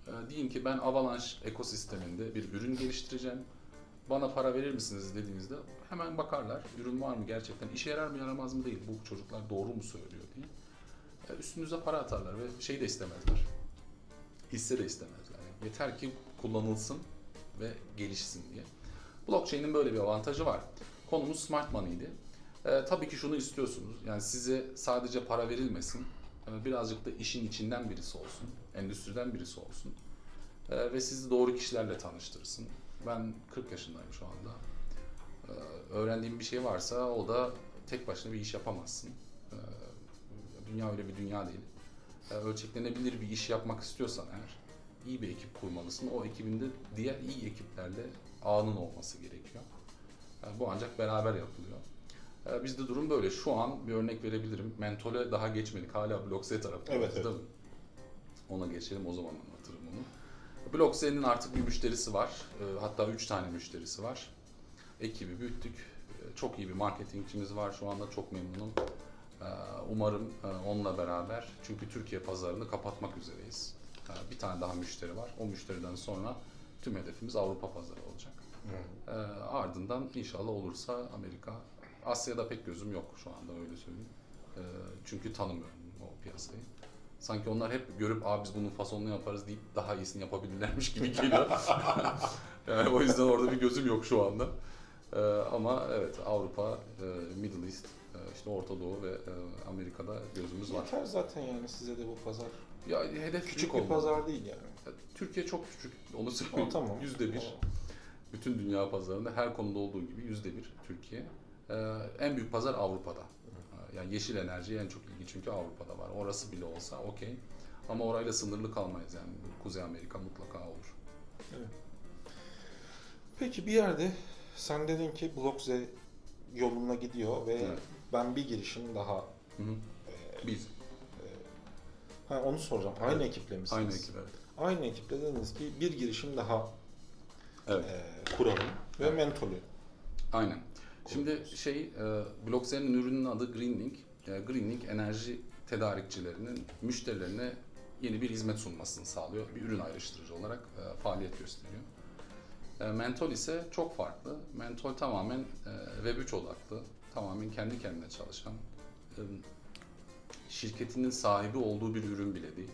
E, deyin ki ben Avalanche ekosisteminde bir ürün geliştireceğim. Bana para verir misiniz dediğinizde hemen bakarlar. Ürün var mı gerçekten? İşe yarar mı yaramaz mı değil. Bu çocuklar doğru mu söylüyor diye. E, üstünüze para atarlar ve şey de istemezler. Hisse de istemezler. Yani yeter ki kullanılsın ve gelişsin diye. Blockchain'in böyle bir avantajı var. Konumuz smart money'di. E, tabii ki şunu istiyorsunuz, yani size sadece para verilmesin, e, birazcık da işin içinden birisi olsun, endüstriden birisi olsun e, ve sizi doğru kişilerle tanıştırsın. Ben kırk yaşındayım şu anda. E, öğrendiğim bir şey varsa o da tek başına bir iş yapamazsın. E, dünya öyle bir dünya değil. E, ölçeklenebilir bir iş yapmak istiyorsan eğer iyi bir ekip kurmalısın. O ekibinde diğer iyi ekiplerle ağının olması gerekiyor. E, bu ancak beraber yapılıyor. Bizde durum böyle. Şu an bir örnek verebilirim. Mentol'e daha geçmedik. Hala BlokZ tarafındayız, evet, değil mi? Ona geçelim, o zaman anlatırım onu. BlokZ'nin artık bir müşterisi var. Hatta üç tane müşterisi var. Ekibi büyüttük. Çok iyi bir marketingçimiz var. Şu anda çok memnunum. Umarım onunla beraber, çünkü Türkiye pazarını kapatmak üzereyiz. Bir tane daha müşteri var. O müşteriden sonra tüm hedefimiz Avrupa pazarı olacak. Hmm. Ardından inşallah olursa Amerika. Asya'da pek gözüm yok şu anda, öyle söyleyeyim. E, çünkü tanımıyorum o piyasayı. Sanki onlar hep görüp "Aa, biz bunun fasonunu yaparız" deyip daha iyisini yapabilirlermiş gibi geliyor. Yani o yüzden orada bir gözüm yok şu anda. E, ama evet, Avrupa, e, Middle East, e, işte Orta Doğu ve e, Amerika'da gözümüz yeter var. Yeter zaten yani size de bu pazar. Ya hedef küçük bir olmalı. Pazar değil yani. Ya, Türkiye çok küçük. Onu söyleyeyim. Tamam. yüzde bir. Bütün dünya pazarında her konuda olduğu gibi yüzde bir Türkiye. Ee, en büyük pazar Avrupa'da. Yani yeşil enerji en çok ilgi çünkü Avrupa'da var. Orası bile olsa okey. Ama orayla sınırlı kalmayız yani. Kuzey Amerika mutlaka olur. Evet. Peki bir yerde sen dedin ki BlokZ yoluna gidiyor ve evet, ben bir girişim daha. Hı hı. E, Biz. E, ha, onu soracağım. Aynı evet, ekiple misiniz? Aynı ekip, evet. Aynı ekiple dediniz ki bir girişim daha evet, e, kuralım ve evet, Mentol'ü. Aynen. Şimdi şey, e, BlokZ'nin ürünün adı Greenlink. E, Greenlink enerji tedarikçilerinin müşterilerine yeni bir hizmet sunmasını sağlıyor. Bir ürün ayrıştırıcı olarak e, faaliyet gösteriyor. E, Mentol ise çok farklı. Mentol tamamen e, Web üç odaklı, tamamen kendi kendine çalışan, e, şirketinin sahibi olduğu bir ürün bile değil.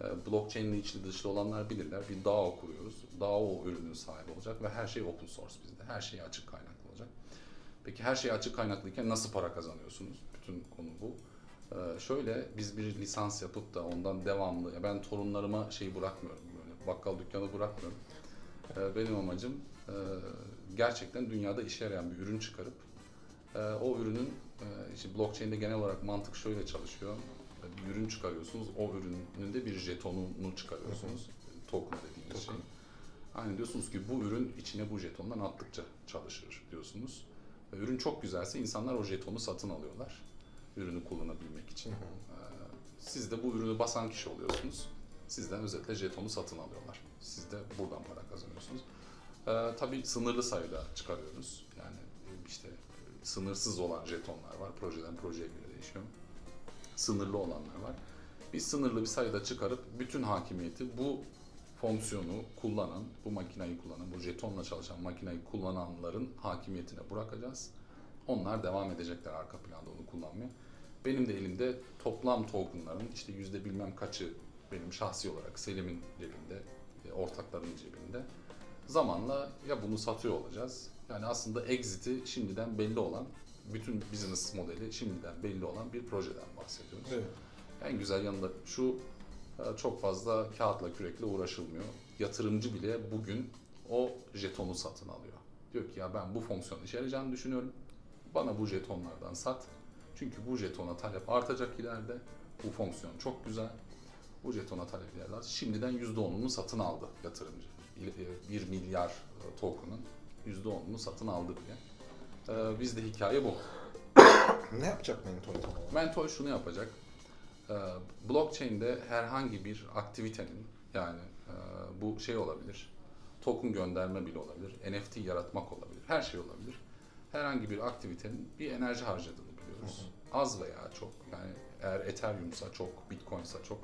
E, blockchain ile içli dışlı olanlar bilirler. Bir D A O kuruyoruz. D A O ürünün sahibi olacak ve her şey open source bizde. Her şey açık kaynaklı olacak. Peki her şey açık kaynaklıyken nasıl para kazanıyorsunuz? Bütün konu bu. Ee, şöyle, biz bir lisans yapıp da ondan devamlı, ya ben torunlarıma şey bırakmıyorum, böyle bakkal dükkanı bırakmıyorum. Ee, benim amacım e, gerçekten dünyada işe yarayan bir ürün çıkarıp e, o ürünün, e, işte blockchain'de genel olarak mantık şöyle çalışıyor. Bir ürün çıkarıyorsunuz, o ürünün de bir jetonunu çıkarıyorsunuz, token dediğiniz şey. Aynı diyorsunuz ki bu ürün içine bu jetondan attıkça çalışır diyorsunuz. Ürün çok güzelse insanlar o jetonu satın alıyorlar, ürünü kullanabilmek için. Hı hı. Siz de bu ürünü basan kişi oluyorsunuz, sizden özetle jetonu satın alıyorlar. Siz de buradan para kazanıyorsunuz. Ee, tabii sınırlı sayıda çıkarıyoruz. Yani işte sınırsız olan jetonlar var, projeden projeye göre değişiyor. Sınırlı olanlar var. Biz sınırlı bir sayıda çıkarıp bütün hakimiyeti bu fonksiyonu kullanan, bu makineyi kullanan, bu jetonla çalışan makineyi kullananların hakimiyetine bırakacağız. Onlar devam edecekler arka planda onu kullanmaya. Benim de elimde toplam tokenların işte yüzde bilmem kaçı benim şahsi olarak Selim'in cebinde, ortakların cebinde. Zamanla ya bunu satıyor olacağız. Yani aslında exit'i şimdiden belli olan, bütün business modeli şimdiden belli olan bir projeden bahsediyoruz. Evet. En güzel yanında şu, çok fazla kağıtla kürekle uğraşılmıyor. Yatırımcı bile bugün o jetonu satın alıyor. Diyor ki ya ben bu fonksiyonu işe yarayacağını düşünüyorum. Bana bu jetonlardan sat. Çünkü bu jetona talep artacak ileride. Bu fonksiyon çok güzel. Bu jetona talep ilerler. Şimdiden yüzde onunu satın aldı yatırımcı. bir milyar token'ın yüzde onunu satın aldı bile. Ee, bizde hikaye bu. Ne yapacak Mentol? Mentol şunu yapacak. Blockchain'de herhangi bir aktivitenin, yani bu şey olabilir, token gönderme bile olabilir, N F T yaratmak olabilir, her şey olabilir. Herhangi bir aktivitenin bir enerji harcadığını biliyoruz. Hı hı. Az veya çok, yani eğer Ethereum'sa çok, Bitcoin'sa çok,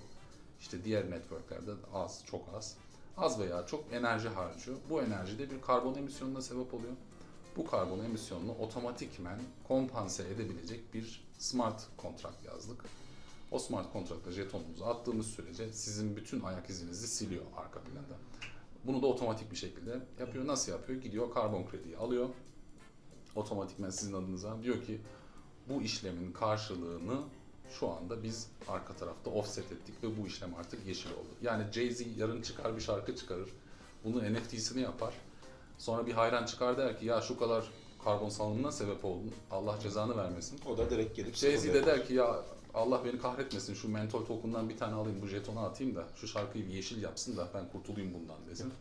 işte diğer networklerde az, çok az. Az veya çok enerji harcıyor. Bu enerji de bir karbon emisyonuna sebep oluyor. Bu karbon emisyonunu otomatikmen kompanse edebilecek bir smart contract yazdık. O smart kontrakta jetonunuzu attığımız sürece sizin bütün ayak izinizi siliyor arka planda. Bunu da otomatik bir şekilde yapıyor. Nasıl yapıyor? Gidiyor karbon krediyi alıyor. Otomatikmen sizin adınıza diyor ki bu işlemin karşılığını şu anda biz arka tarafta offset ettik ve bu işlem artık yeşil oldu. Yani Jay-Z yarın çıkar bir şarkı çıkarır. Bunun N F T'sini yapar. Sonra bir hayran çıkar der ki ya şu kadar karbon salınımına sebep oldun. Allah cezanı vermesin. O da direkt gelip Jay-Z de der ki ya Allah beni kahretmesin, şu Mentol token'dan bir tane alayım, bu jetona atayım da şu şarkıyı bir yeşil yapsın da ben kurtulayım bundan desin.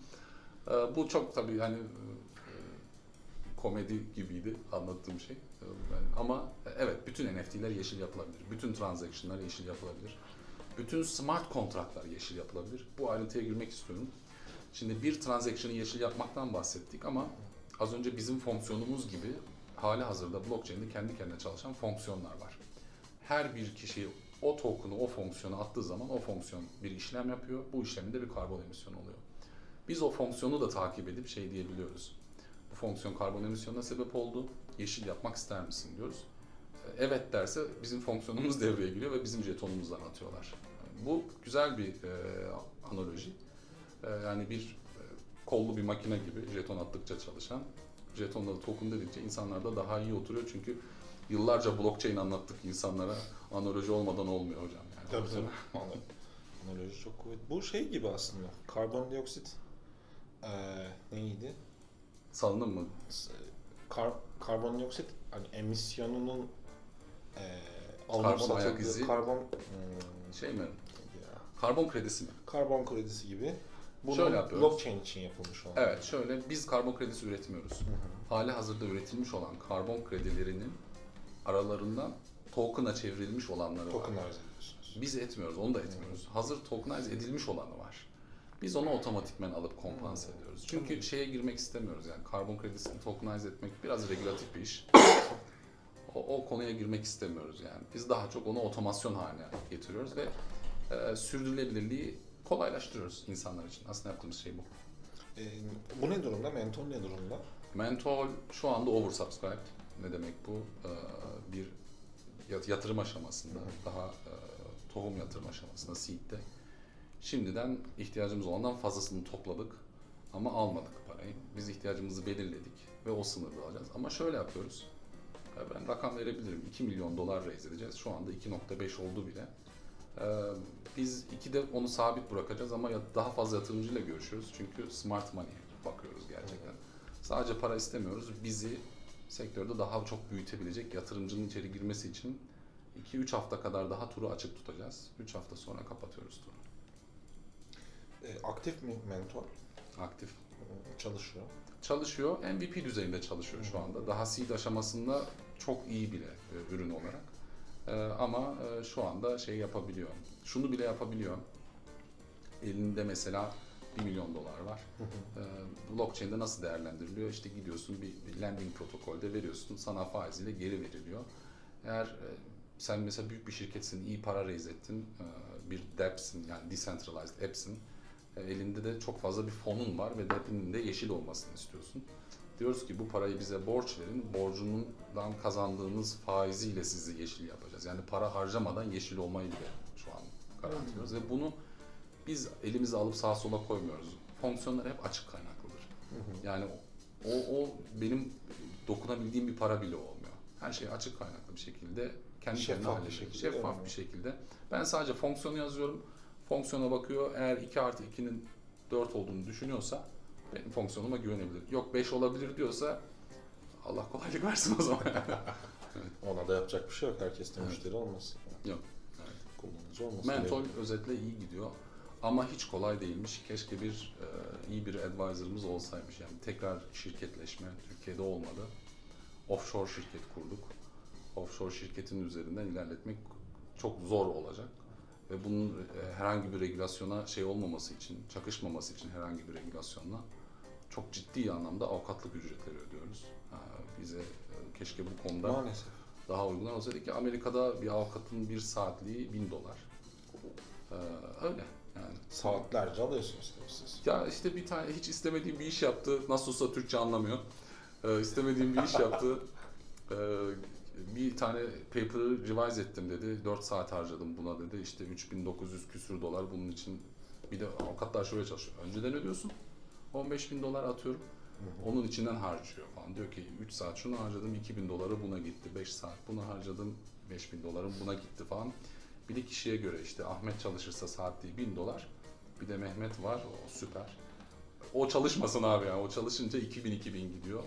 Ee, bu çok tabii hani e, komedi gibiydi anlattığım şey. Ee, ama evet, bütün N F T'ler yeşil yapılabilir, bütün transaction'lar yeşil yapılabilir, bütün smart kontratlar yeşil yapılabilir. Bu ayrıntıya girmek istiyorum. Şimdi bir transaction'ı yeşil yapmaktan bahsettik ama az önce bizim fonksiyonumuz gibi hali hazırda blockchain'de kendi kendine çalışan fonksiyonlar var. Her bir kişi o token'u, o fonksiyonu attığı zaman o fonksiyon bir işlem yapıyor. Bu işlemde bir karbon emisyonu oluyor. Biz o fonksiyonu da takip edip şey diyebiliyoruz. Bu fonksiyon karbon emisyonuna sebep oldu. Yeşil yapmak ister misin diyoruz. Evet derse bizim fonksiyonumuz devreye giriyor ve bizim jetonumuzdan atıyorlar. Bu güzel bir e, analoji. E, yani bir e, kollu bir makine gibi jeton attıkça çalışan. Jetonları token dedikçe insanlar da daha iyi oturuyor çünkü yıllarca blockchain anlattık insanlara, analoji olmadan olmuyor hocam yani. Tabii tabii. Anladım. Analoji çok kuvvetli. Bu şey gibi aslında, karbondioksit ee, neydi? Salınım mı? Kar, karbondioksit hani emisyonunun ee, alınması ayak izi. Karbon hmm, şey mi? Ya. Karbon kredisi mi? Karbon kredisi gibi. Bunu blockchain için yapılmış olan. Evet, şöyle, biz karbon kredisi üretmiyoruz. Hı hı. Hali hazırda üretilmiş olan karbon kredilerinin aralarından token'a çevrilmiş olanları var. Biz etmiyoruz, onu da etmiyoruz. Hmm. Hazır tokenize edilmiş olanı var. Biz onu otomatikmen alıp kompanse hmm. ediyoruz. Çünkü hmm. şeye girmek istemiyoruz yani karbon kredisini tokenize etmek biraz regülatif bir iş. o, o konuya girmek istemiyoruz yani. Biz daha çok onu otomasyon haline getiriyoruz ve e, sürdürülebilirliği kolaylaştırıyoruz insanlar için. Aslında yaptığımız şey bu. E, bu ne durumda? Mentol ne durumda? Mentol şu anda oversubscribed. Ne demek bu? E, bir yatırım aşamasında, hı hı. daha e, tohum yatırım aşamasında, seed'de. Şimdiden ihtiyacımız olandan fazlasını topladık ama almadık parayı. Biz ihtiyacımızı belirledik ve o sınırda alacağız. Ama şöyle yapıyoruz. Ben rakam verebilirim. iki milyon dolar raise edeceğiz. Şu anda iki nokta beş oldu bile. Biz ikide onu sabit bırakacağız ama daha fazla yatırımcıyla görüşüyoruz. Çünkü smart money'e bakıyoruz gerçekten. Sadece para istemiyoruz. Bizi sektörde daha çok büyütebilecek yatırımcının içeri girmesi için iki üç hafta kadar daha turu açık tutacağız. üç hafta sonra kapatıyoruz turu. E, aktif mi Mentol? Aktif. Çalışıyor. Çalışıyor. M V P düzeyinde çalışıyor şu anda. Daha seed aşamasında çok iyi bile e, ürün olarak. E, ama e, şu anda şey yapabiliyor. Şunu bile yapabiliyor. Elinde mesela bir milyon dolar var. e, blockchain'de nasıl değerlendiriliyor? İşte gidiyorsun bir, bir lending protokolde veriyorsun. Sana faiziyle geri veriliyor. Eğer e, sen mesela büyük bir şirketsin, iyi para raise ettin. E, bir depsin yani decentralized app'sin. Elinde de çok fazla bir fonun var ve depinin de yeşil olmasını istiyorsun. Diyoruz ki bu parayı bize borç verin, borcundan kazandığınız faiziyle sizi yeşil yapacağız. Yani para harcamadan yeşil olmayı bile şu an garantiliyoruz. Ve bunu biz elimize alıp sağa sola koymuyoruz. Fonksiyonlar hep açık kaynaklıdır. Hı hı. Yani o, o benim dokunabildiğim bir para bile olmuyor. Her şey açık kaynaklı bir şekilde, kendi şeffaf bir şekilde. Şeffaf yani. bir şekilde. Ben sadece fonksiyonu yazıyorum. Fonksiyona bakıyor, eğer iki artı ikinin dört olduğunu düşünüyorsa benim fonksiyonuma güvenebilir. Yok beş olabilir diyorsa Allah kolaylık versin o zaman. Ona da yapacak bir şey yok, herkes de evet. müşteri olmasın. Yani. Yok. Evet. Kullanıcı olmasın. Mentol özetle iyi gidiyor ama hiç kolay değilmiş. Keşke bir e, iyi bir advisor'ımız olsaymış. Yani tekrar şirketleşme Türkiye'de olmadı. Offshore şirket kurduk. Offshore şirketin üzerinden ilerletmek çok zor olacak. Ve bunun herhangi bir regülasyona şey olmaması için, çakışmaması için herhangi bir regülasyonla çok ciddi anlamda avukatlık ücretleri ödüyoruz. Bize keşke bu konuda maalesef daha uygunlar olsaydı ki Amerika'da bir avukatın bir saatliği bin dolar. Öyle yani. Saatlerce alıyorsunuz tabii siz. Ya işte bir tane hiç istemediğim bir iş yaptı, nasıl olsa Türkçe anlamıyor. İstemediğim bir iş yaptı. Bir tane paper'ı revise ettim dedi, dört saat harcadım buna dedi, işte üç bin dokuz yüz küsür dolar bunun için. Bir de avukatlar şöyle çalışıyor, önceden ödüyorsun, on beş bin dolar atıyorum, hı hı. onun içinden harcıyor falan. Diyor ki üç saat şunu harcadım, iki bin doları buna gitti, beş saat bunu harcadım, beş bin dolarım buna gitti falan. Bir de kişiye göre işte Ahmet çalışırsa saatliği bin dolar, bir de Mehmet var, o süper. O çalışmasın abi ya, o çalışınca iki bin iki bin gidiyor.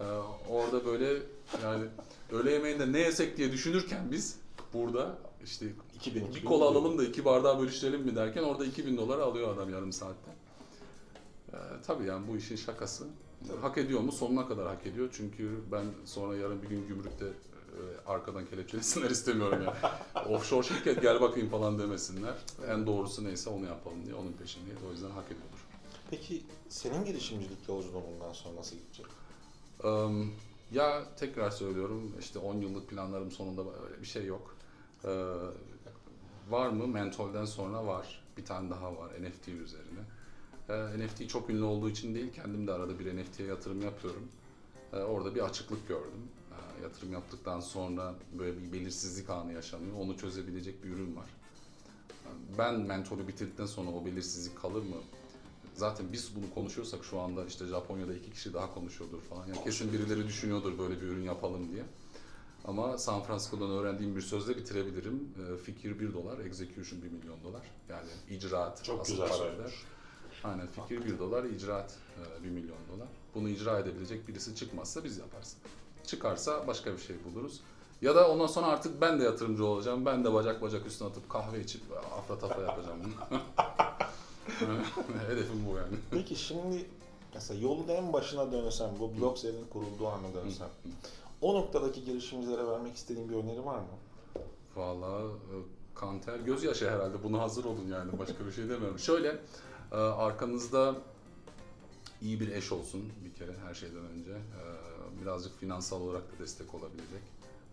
Ee, orada böyle yani öğle yemeğinde ne yesek diye düşünürken biz burada işte iki bin, bir kola alalım da iki bardağı bölüştürelim mi derken orada iki bin dolar alıyor adam yarım saatte. Ee, tabii yani bu işin şakası. Tabii. Hak ediyor mu? Sonuna kadar hak ediyor. Çünkü ben sonra yarın bir gün gümrükte e, arkadan kelepçelesinler istemiyorum yani. Offshore şirket gel bakayım falan demesinler. En doğrusu neyse onu yapalım diye onun peşindeyiz. O yüzden hak ediyordur. Peki senin girişimcilik yolculuğun bundan sonra nasıl gidecek? Ya tekrar söylüyorum, işte on yıllık planlarım sonunda öyle bir şey yok. Ee, var mı? Mentol'den sonra var. Bir tane daha var N F T üzerine. Ee, N F T çok ünlü olduğu için değil, kendim de arada bir N F T'ye yatırım yapıyorum. Ee, orada bir açıklık gördüm. Ee, yatırım yaptıktan sonra böyle bir belirsizlik anı yaşanıyor. Onu çözebilecek bir ürün var. Ben Mentol'u bitirdikten sonra o belirsizlik kalır mı? Zaten biz bunu konuşuyorsak şu anda işte Japonya'da iki kişi daha konuşuyordur falan. Yani kesin birileri düşünüyordur böyle bir ürün yapalım diye. Ama San Francisco'dan öğrendiğim bir sözle bitirebilirim. Fikir bir dolar, execution bir milyon dolar. Yani icraat. Çok güzel söylemiş. Aynen, fikir bir dolar, icraat bir milyon dolar. Bunu icra edebilecek birisi çıkmazsa biz yaparız. Çıkarsa başka bir şey buluruz. Ya da ondan sonra artık ben de yatırımcı olacağım. Ben de bacak bacak üstüne atıp kahve içip afra tafra yapacağım bunu. Hedefim bu yani. Peki şimdi mesela yolun en başına dönsem, bu BlokZ'nin kurulduğu ana dönsem, o noktadaki girişimcilere vermek istediğim bir öneri var mı? Vallahi kanter gözyaşı herhalde, buna hazır olun yani, başka bir şey demiyorum. Şöyle, arkanızda iyi bir eş olsun bir kere her şeyden önce. Birazcık finansal olarak da destek olabilecek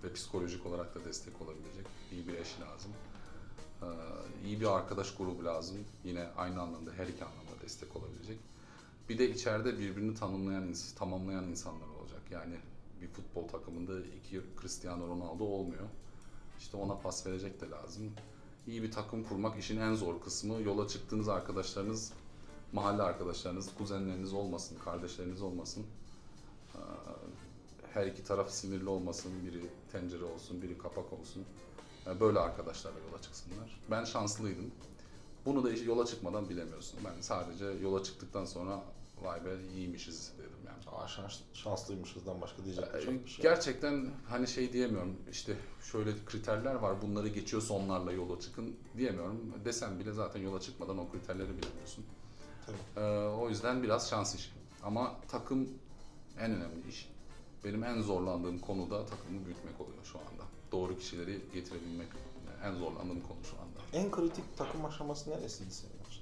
ve psikolojik olarak da destek olabilecek iyi bir eş lazım. İyi bir arkadaş grubu lazım. Yine aynı anlamda her iki anlamda destek olabilecek. Bir de içeride birbirini tanımlayan, tamamlayan insanlar olacak. Yani bir futbol takımında iki Cristiano Ronaldo olmuyor. İşte ona pas verecek de lazım. İyi bir takım kurmak işin en zor kısmı. Yola çıktığınız arkadaşlarınız, mahalle arkadaşlarınız, kuzenleriniz olmasın, kardeşleriniz olmasın. Her iki taraf sinirli olmasın, biri tencere olsun, biri kapak olsun. Böyle arkadaşlarla yola çıksınlar. Ben şanslıydım. Bunu da yola çıkmadan bilemiyorsun. Ben sadece yola çıktıktan sonra vay be iyiymişiz dedim yani. Aa, şans, şanslıymışızdan başka diyecek ee, çok bir şey. Gerçekten hani şey diyemiyorum, işte şöyle kriterler var, bunları geçiyorsa onlarla yola çıkın diyemiyorum. Desem bile zaten yola çıkmadan o kriterleri bilemiyorsun. Ee, o yüzden biraz şans işi. Ama takım en önemli iş. Benim en zorlandığım konu da takımı büyütmek oluyor şu anda. Doğru kişileri getirebilmek en zorlandığım konu şu anda. En kritik takım aşaması neresiydi senin için?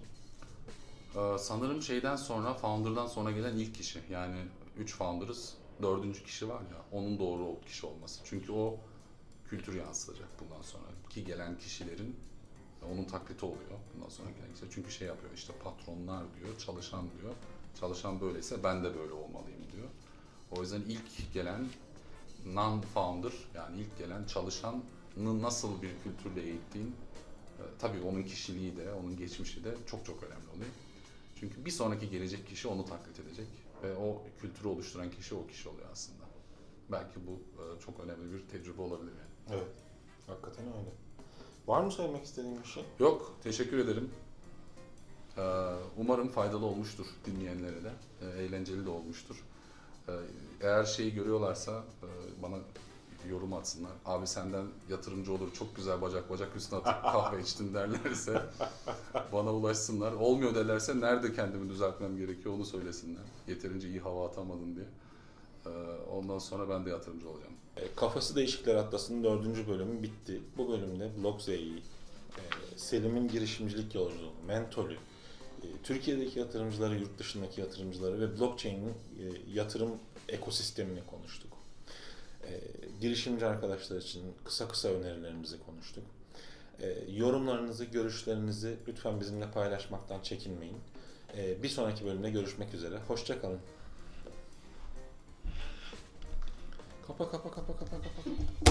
Ee, sanırım şeyden sonra, founder'dan sonra gelen ilk kişi. Yani üç founder'ız, dördüncü kişi var ya, onun doğru kişi olması. Çünkü o kültür yansıtacak bundan sonra. Ki gelen kişilerin, onun taklidi oluyor bundan sonra gelen kişiler. Çünkü şey yapıyor işte, patronlar diyor, çalışan diyor. Çalışan böyleyse ben de böyle olmalıyım diyor. O yüzden ilk gelen non-founder, yani ilk gelen çalışanı nasıl bir kültürle eğittiğin, e, tabii onun kişiliği de, onun geçmişi de çok çok önemli oluyor. Çünkü bir sonraki gelecek kişi onu taklit edecek ve o kültürü oluşturan kişi o kişi oluyor aslında. Belki bu e, çok önemli bir tecrübe olabilir yani. Evet, hakikaten öyle. Var mı söylemek istediğin bir şey? Yok, teşekkür ederim. Ee, umarım faydalı olmuştur dinleyenlere de, e, eğlenceli de olmuştur. Eğer şeyi görüyorlarsa bana yorum atsınlar. Abi senden yatırımcı olur, çok güzel bacak bacak üstüne atıp kahve içtim derlerse bana ulaşsınlar. Olmuyor derlerse nerede kendimi düzeltmem gerekiyor onu söylesinler. Yeterince iyi hava atamadın diye. Ondan sonra ben de yatırımcı olacağım. Kafası Değişikler Atlası'nın dördüncü bölümü bitti. Bu bölümde BlokZ'yi, Selim'in girişimcilik yolculuğunu, Mentol'ü, Türkiye'deki yatırımcıları, yurt dışındaki yatırımcıları ve blockchain'in yatırım ekosistemini konuştuk. E, girişimci arkadaşlar için kısa kısa önerilerimizi konuştuk. E, yorumlarınızı, görüşlerinizi lütfen bizimle paylaşmaktan çekinmeyin. E, bir sonraki bölümde görüşmek üzere. Hoşça kalın. Kapa kapa kapa kapa kapa.